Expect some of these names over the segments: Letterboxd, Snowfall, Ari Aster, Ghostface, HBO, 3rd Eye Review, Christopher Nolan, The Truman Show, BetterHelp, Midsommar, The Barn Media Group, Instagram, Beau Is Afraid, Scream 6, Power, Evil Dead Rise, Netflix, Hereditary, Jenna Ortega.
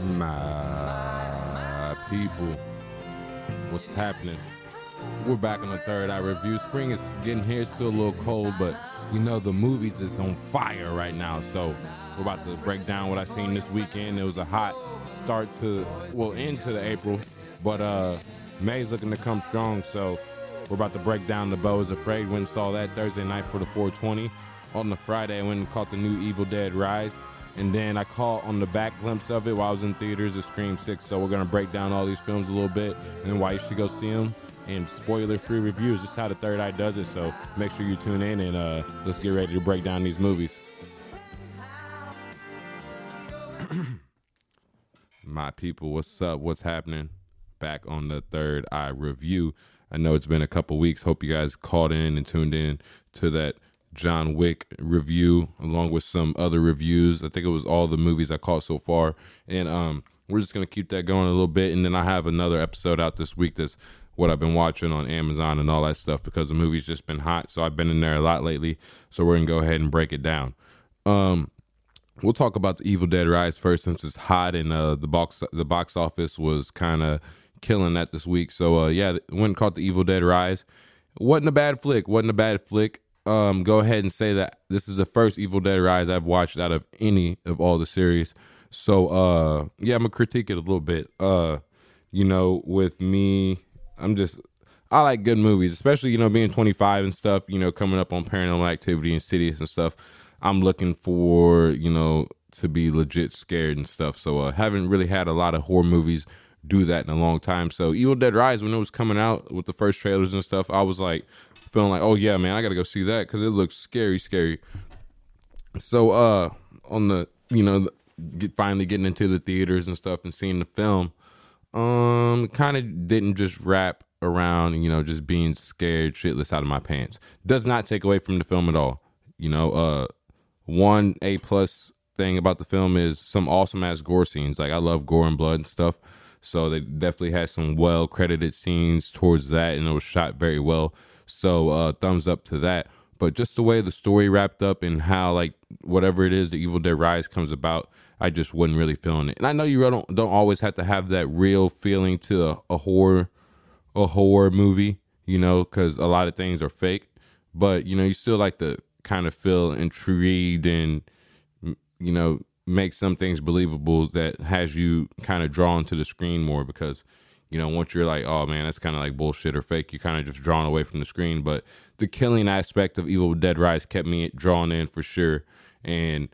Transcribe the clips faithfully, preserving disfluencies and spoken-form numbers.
My people, what's happening? We're back on the Third Eye Review. Spring is getting here, still a little cold, but you know the movies is on fire right now. So we're about to break down what I seen this weekend. It was a hot start to, well, end to the April, but uh, May's looking to come strong. So we're about to break down the Beau Is Afraid. Went and saw that Thursday night for the four twenty. On the Friday, I went and caught the new Evil Dead Rise. And then I caught on the back glimpse of it while I was in theaters of Scream six. So we're going to break down all these films a little bit and why you should go see them. And spoiler-free reviews, just how the Third Eye does it. So make sure you tune in and uh, let's get ready to break down these movies. My people, what's up? What's happening? Back on the Third Eye Review. I know it's been a couple weeks. Hope you guys caught in and tuned in to that John Wick review along with some other reviews. I think it was all the movies I caught so far. And um, we're just going to keep that going a little bit. And then I have another episode out this week that's what I've been watching on Amazon and all that stuff because the movie's just been hot. So I've been in there a lot lately. So we're going to go ahead and break it down. Um, we'll talk about the Evil Dead Rise first since it's hot and uh, the box the box office was kind of killing that this week. So uh, yeah, went and caught the Evil Dead Rise. Wasn't a bad flick. Wasn't a bad flick. Um, go ahead and say that this is the first Evil Dead Rise I've watched out of any of all the series. So, uh, yeah, I'm gonna critique it a little bit. Uh, you know, with me, I'm just, I like good movies, especially, you know, being twenty-five and stuff, you know, coming up on Paranormal Activity and Cities and stuff. I'm looking for, you know, to be legit scared and stuff. So, uh, haven't really had a lot of horror movies do that in a long time. So Evil Dead Rise, when it was coming out with the first trailers and stuff, I was like, feeling like, oh yeah, man, I gotta go see that because it looks scary, scary. So, uh, on the, you know, get, finally getting into the theaters and stuff and seeing the film, um, kind of didn't just wrap around, you know, just being scared shitless out of my pants. Does not take away from the film at all. You know, uh, one A plus thing about the film is some awesome ass gore scenes. Like I love gore and blood and stuff. So they definitely had some well credited scenes towards that, and it was shot very well. So uh, thumbs up to that. But just the way the story wrapped up and how, like, whatever it is, the Evil Dead Rise comes about, I just wasn't really feeling it. And I know you don't don't always have to have that real feeling to a, a horror a horror movie, you know, because a lot of things are fake. But, you know, you still like to kind of feel intrigued and, you know, make some things believable that has you kind of drawn to the screen more because, you know, once you're like, oh man, that's kind of like bullshit or fake, you're kind of just drawn away from the screen. But the killing aspect of Evil Dead Rise kept me drawn in for sure. And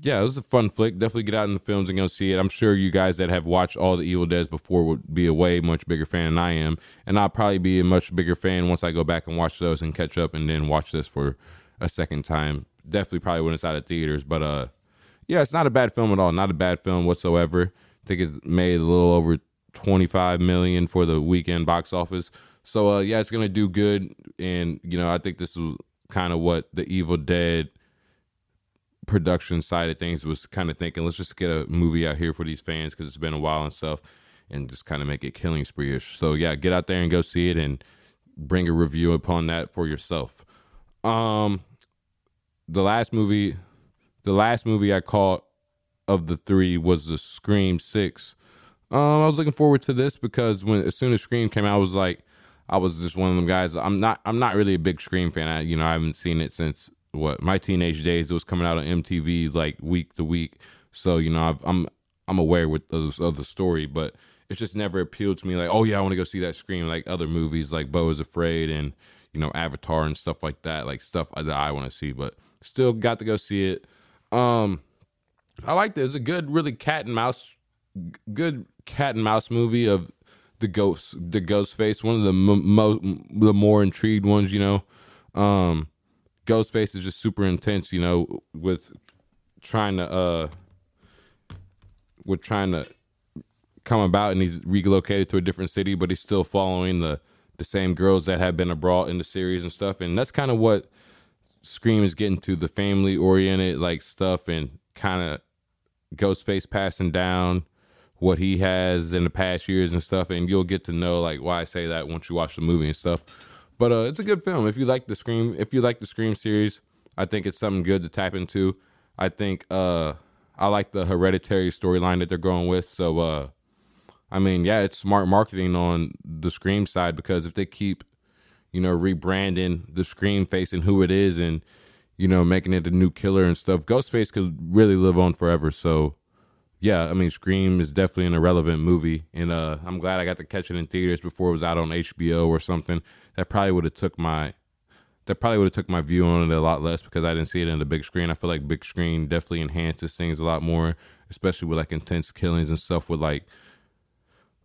yeah, it was a fun flick. Definitely get out in the films and go see it. I'm sure you guys that have watched all the Evil Deads before would be a way much bigger fan than I am. And I'll probably be a much bigger fan once I go back and watch those and catch up and then watch this for a second time. Definitely probably when it's out of theaters. But uh, yeah, it's not a bad film at all. Not a bad film whatsoever. I think it's made a little over twenty-five million for the weekend box office. So uh yeah, it's gonna do good. And you know, I think this is kind of what the Evil Dead production side of things was kind of thinking. Let's just get a movie out here for these fans because it's been a while and stuff, and just kind of make it killing spree-ish. So yeah, get out there and go see it and bring a review upon that for yourself. Um the last movie the last movie I caught of the three was the Scream six. Um, I was looking forward to this because when as soon as Scream came out, I was like, I was just one of them guys. I'm not, I'm not really a big Scream fan. I, you know, I haven't seen it since what my teenage days. It was coming out on M T V like week to week, so you know, I've, I'm, I'm aware with those, of the story, but it just never appealed to me. Like, oh yeah, I want to go see that Scream, like other movies like Beau Is Afraid and you know Avatar and stuff like that, like stuff that I want to see, but still got to go see it. Um, I liked it. It's a good, really cat and mouse. Good cat and mouse movie of the ghost, the Ghostface, one of the mo- the more intrigued ones, you know. Um, Ghostface is just super intense, you know, with trying to uh, with trying to come about, and he's relocated to a different city, but he's still following the the same girls that have been abroad in the series and stuff, and that's kind of what Scream is getting to, the family oriented like stuff, and kind of Ghostface passing down what he has in the past years and stuff, and you'll get to know like why I say that once you watch the movie and stuff. But uh, it's a good film. If you like the Scream, if you like the Scream series, I think it's something good to tap into. I think uh, I like the Hereditary storyline that they're going with. So, uh, I mean, yeah, it's smart marketing on the Scream side, because if they keep, you know, rebranding the Scream face and who it is, and, you know, making it the new killer and stuff, Ghostface could really live on forever. So, yeah, I mean, Scream is definitely an irrelevant movie. And uh, I'm glad I got to catch it in theaters before it was out on H B O or something. That probably would have took my... That probably would have took my view on it a lot less, because I didn't see it in the big screen. I feel like big screen definitely enhances things a lot more, especially with like intense killings and stuff, with like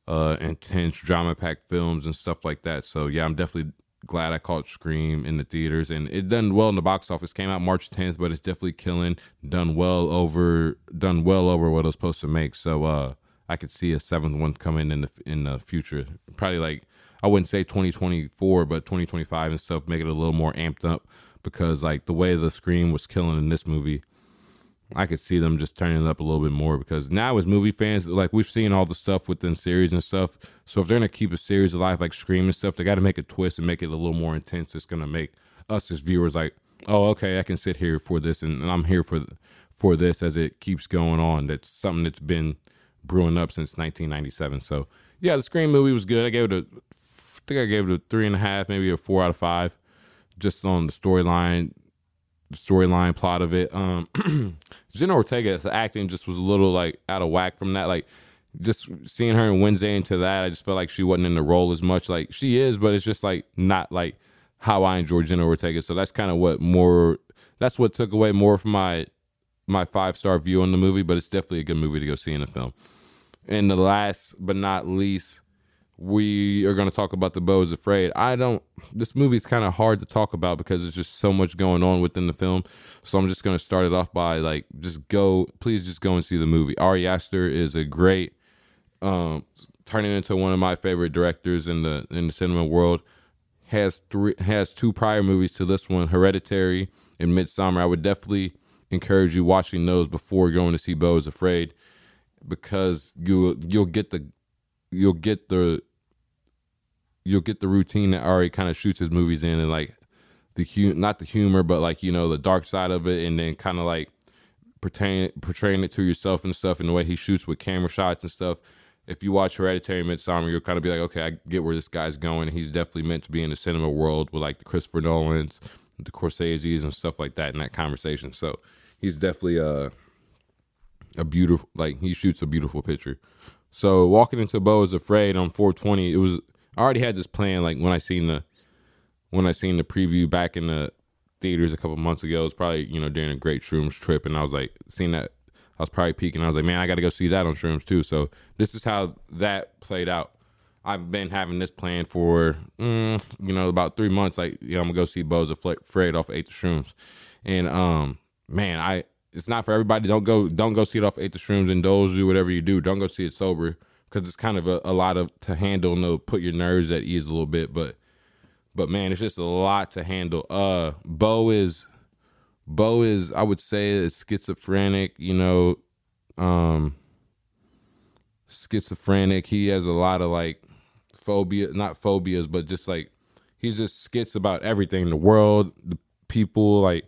uh, intense drama-packed films and stuff like that. So yeah, I'm definitely glad I caught Scream in the theaters, and it done well in the box office. Came out March tenth, but it's definitely killing, done well over, done well over what it was supposed to make. So uh, I could see a seventh one coming in the in the future, probably like. I wouldn't say twenty twenty-four, but twenty twenty-five and stuff, make it a little more amped up, because like the way the Scream was killing in this movie, I could see them just turning it up a little bit more, because now as movie fans, like we've seen all the stuff within series and stuff. So if they're going to keep a series alive, like Scream and stuff, they got to make a twist and make it a little more intense. It's going to make us as viewers like, oh, okay, I can sit here for this, and, and I'm here for, for this as it keeps going on. That's something that's been brewing up since nineteen ninety-seven. So yeah, the Scream movie was good. I gave it a I think I gave it a three and a half, maybe a four out of five, just on the storyline, the storyline plot of it. Um, Jenna Ortega's acting just was a little like out of whack from that. Like just seeing her in Wednesday into that, I just felt like she wasn't in the role as much. Like she is, but it's just like not like how I enjoy Jenna Ortega. So that's kind of what more, that's what took away more from my my five star view on the movie. But it's definitely a good movie to go see in the film. And the last but not least, we are going to talk about the Beau Is Afraid. I don't, this movie is kind of hard to talk about because there's just so much going on within the film. So I'm just going to start it off by like, just go, please just go and see the movie. Ari Aster is a great, um, turning into one of my favorite directors in the, in the cinema world. Has three, has two prior movies to this one, Hereditary and Midsommar. I would definitely encourage you watching those before going to see Beau Is Afraid, because you, you'll get the, you'll get the, you'll get the routine that Ari kind of shoots his movies in, and like the hu- not the humor, but like, you know, the dark side of it, and then kind of like portraying, portraying it to yourself and stuff, and the way he shoots with camera shots and stuff. If you watch Hereditary, Midsommar, you'll kind of be like, okay, I get where this guy's going. He's definitely meant to be in the cinema world with like the Christopher Nolans, the Scorsese's and stuff like that in that conversation. So he's definitely a, a beautiful, like he shoots a beautiful picture. So walking into Beau Is Afraid on four twenty, it was, I already had this plan. Like when I seen the when I seen the preview back in the theaters a couple months ago, it was probably, you know, during a great Shrooms trip, and I was like seeing that, I was probably peeking. I was like, man, I got to go see that on Shrooms too. So this is how that played out. I've been having this plan for mm, you know about three months. Like, you know, I'm gonna go see Beau Is Afraid off of Eight the Shrooms, and um, man, I it's not for everybody. Don't go don't go see it off of Eight the Shrooms. Indulge, do whatever you do. Don't go see it sober, because it's kind of a, a lot of to handle, and it'll put your nerves at ease a little bit. But, but man, it's just a lot to handle. Uh, Beau is, Beau is, I would say, is schizophrenic, you know, um, schizophrenic. He has a lot of like phobia, not phobias, but just like, he just skits about everything, the world, the people, like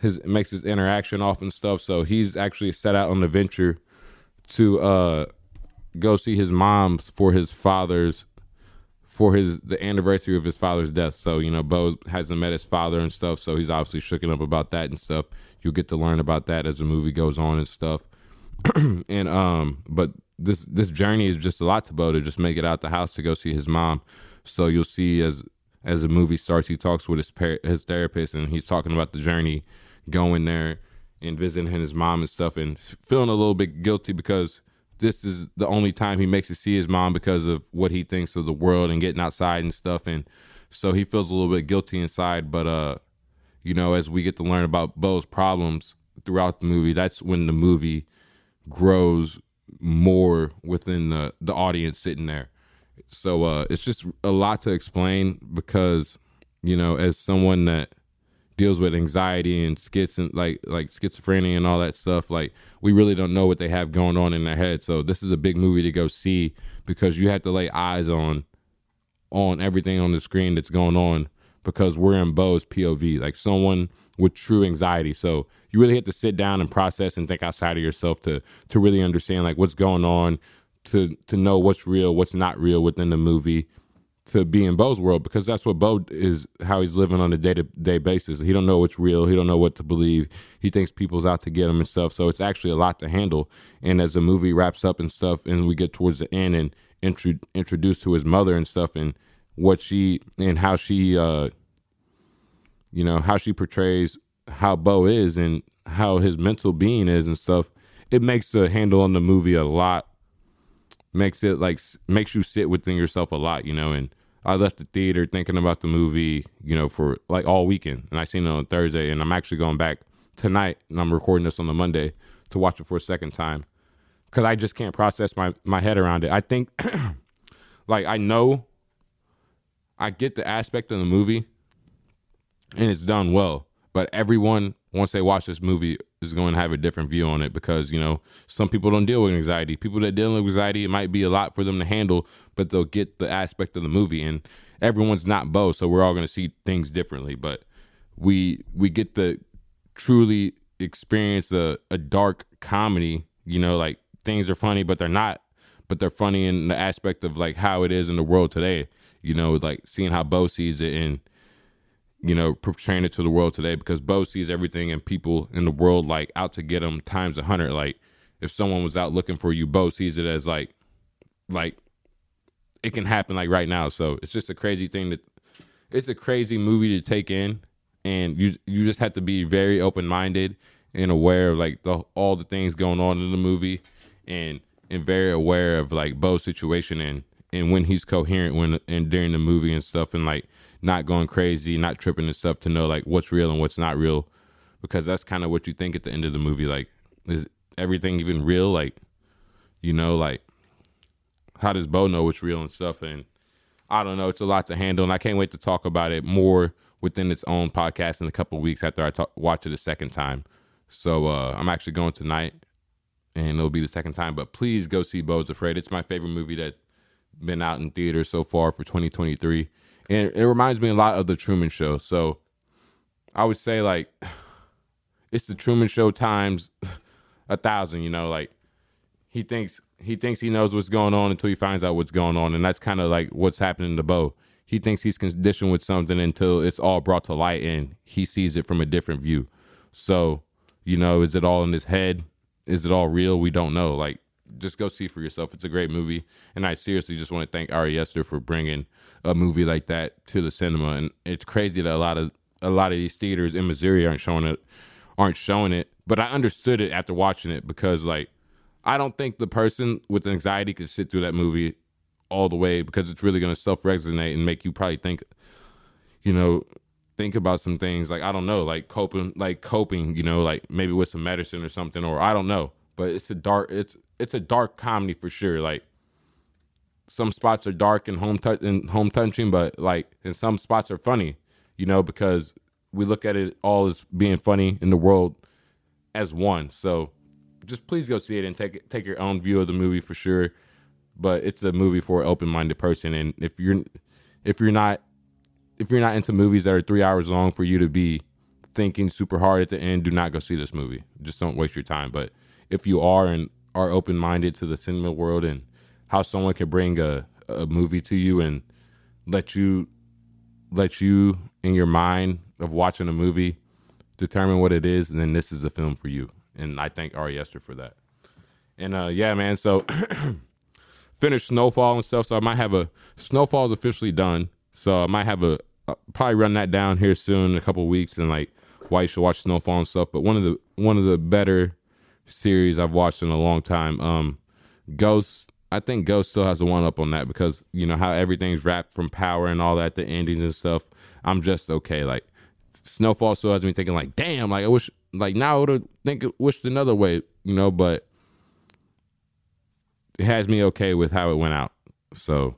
his, makes his interaction off and stuff. So he's actually set out on an adventure to, uh, go see his mom's for his father's for his the anniversary of his father's death. So, you know, Beau hasn't met his father and stuff, so he's obviously shooken up about that and stuff. You'll get to learn about that as the movie goes on and stuff. and um but this this journey is just a lot to Beau to just make it out the house to go see his mom. So you'll see as as the movie starts, he talks with his par- his therapist, and he's talking about the journey going there and visiting his mom and stuff, and feeling a little bit guilty because this is the only time he makes to see his mom because of what he thinks of the world and getting outside and stuff. And so he feels a little bit guilty inside. But, uh, you know, as we get to learn about Beau's problems throughout the movie, that's when the movie grows more within the, the audience sitting there. So uh, it's just a lot to explain because, you know, as someone that deals with anxiety and schiz and like like schizophrenia and all that stuff, like we really don't know what they have going on in their head. So this is a big movie to go see because you have to lay eyes on on everything on the screen that's going on, because we're in Beau's P O V. Like someone with true anxiety. So you really have to sit down and process and think outside of yourself to to really understand like what's going on, to to know what's real, what's not real within the movie, to be in Beau's world, because that's what Beau is, how he's living on a day-to-day basis. He don't know what's real. He don't know what to believe. He thinks people's out to get him and stuff. So it's actually a lot to handle. And as the movie wraps up and stuff, and we get towards the end and intro- introduced to his mother and stuff, and what she, and how she, uh, you know, how she portrays how Beau is and how his mental being is and stuff, it makes the handle on the movie a lot, makes it like, makes you sit within yourself a lot, you know. And I left the theater thinking about the movie, you know, for like all weekend, and I seen it on Thursday, and I'm actually going back tonight, and I'm recording this on the Monday to watch it for a second time, because I just can't process my, my head around it. I think like, I know I get the aspect of the movie and it's done well, but everyone, once they watch this movie, is going to have a different view on it, because, you know, some people don't deal with anxiety. People that deal with anxiety, it might be a lot for them to handle, but they'll get the aspect of the movie, and everyone's not Beau, so we're all going to see things differently. But we we get to truly experience a, a dark comedy, you know, like things are funny, but they're not, but they're funny in the aspect of like how it is in the world today, you know, like seeing how Beau sees it and, you know, portraying it to the world today, because Beau sees everything and people in the world like out to get him times a hundred. Like if someone was out looking for you, Beau sees it as like, like it can happen like right now. So it's just a crazy thing that, it's a crazy movie to take in, and you, you just have to be very open-minded and aware of like the, all the things going on in the movie, and, and very aware of like Beau's situation, and, and when he's coherent when, and during the movie and stuff, and like, not going crazy, not tripping and stuff, to know like what's real and what's not real, because that's kind of what you think at the end of the movie. Like, is everything even real? Like, you know, like how does Beau know what's real and stuff? And I don't know. It's a lot to handle, and I can't wait to talk about it more within its own podcast in a couple of weeks after I talk, watch it a second time. So uh, I'm actually going tonight, and it'll be the second time. But please go see Beau Is Afraid. It's my favorite movie that's been out in theaters so far for twenty twenty-three. And it reminds me a lot of The Truman Show. So I would say, like, it's The Truman Show times a thousand, you know, like he thinks he thinks he knows what's going on until he finds out what's going on. And that's kind of like what's happening to Beau. He thinks he's conditioned with something until it's all brought to light and he sees it from a different view. So, you know, is it all in his head? Is it all real? We don't know. Like, just go see for yourself. It's a great movie. And I seriously just want to thank Ari Aster for bringing a movie like that to the cinema. And it's crazy that a lot of a lot of these theaters in Missouri aren't showing it aren't showing it. But I understood it after watching it, because like I don't think the person with anxiety could sit through that movie all the way, because it's really gonna self-resonate and make you probably think, you know, think about some things, like I don't know, like coping like coping, you know, like maybe with some medicine or something, or I don't know. But it's a dark it's it's a dark comedy for sure. Like some spots are dark and home touch and home touching, but like, and some spots are funny, you know, because we look at it all as being funny in the world as one. So just please go see it and take take your own view of the movie for sure. But it's a movie for an open-minded person. And if you're, if you're not, if you're not into movies that are three hours long for you to be thinking super hard at the end, do not go see this movie. Just don't waste your time. But if you are and are open-minded to the cinema world and how someone can bring a, a movie to you and let you, let you in your mind of watching a movie determine what it is, and then this is the film for you. And I thank Ari Aster for that. And uh, yeah, man. So finished Snowfall and stuff. So I might have a Snowfall is officially done. So I might have a I'll probably run that down here soon in a couple of weeks, and like why you should watch Snowfall and stuff. But one of the one of the better series I've watched in a long time. Um, Ghost. I think Ghost still has the one up on that, because you know how everything's wrapped from Power and all that, the endings and stuff. I'm just okay. Like Snowfall still has me thinking like, damn, like I wish, like now I would have think wished another way, you know, but it has me okay with how it went out. So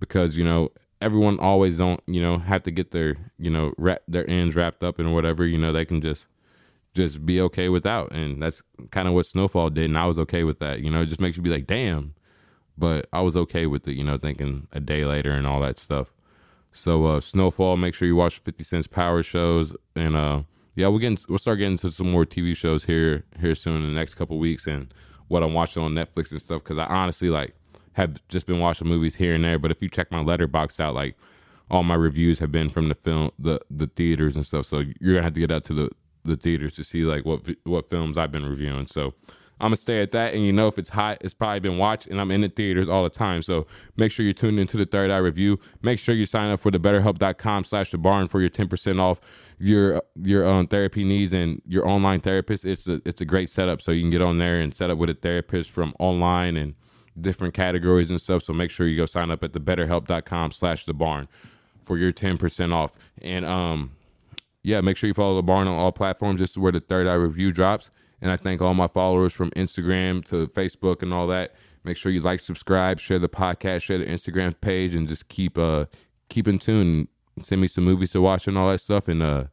because, you know, everyone always don't, you know, have to get their, you know, wrap their ends wrapped up and whatever, you know, they can just just be okay without. And that's kind of what Snowfall did, and I was okay with that, you know. It just makes you be like, damn, but I was okay with it, you know, thinking a day later and all that stuff. So uh, Snowfall, make sure you watch fifty Cent's Power shows. And uh, yeah, we're getting, we'll start getting to some more T V shows here here soon in the next couple weeks, and what I'm watching on Netflix and stuff, because I honestly like have just been watching movies here and there. But if you check my Letterboxd out, like all my reviews have been from the film, the, the theaters and stuff. So you're going to have to get out to the, the theaters to see like what what films I've been reviewing. So I'm going to stay at that. And, you know, if it's hot, it's probably been watched, and I'm in the theaters all the time. So make sure you're tuned into the Third Eye Review. Make sure you sign up for the BetterHelp.com slash the barn for your ten percent off your your um, therapy needs and your online therapist. It's a, it's a great setup. So you can get on there and set up with a therapist from online and different categories and stuff. So make sure you go sign up at the BetterHelp.com slash the barn for your ten percent off. And um, yeah, make sure you follow the barn on all platforms. This is where the Third Eye Review drops. And I thank all my followers from Instagram to Facebook and all that. Make sure you like, subscribe, share the podcast, share the Instagram page, and just keep uh keep in tune. Send me some movies to watch and all that stuff. And uh,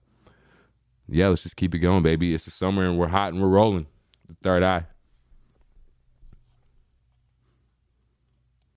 yeah, let's just keep it going, baby. It's the summer and we're hot and we're rolling. The Third Eye.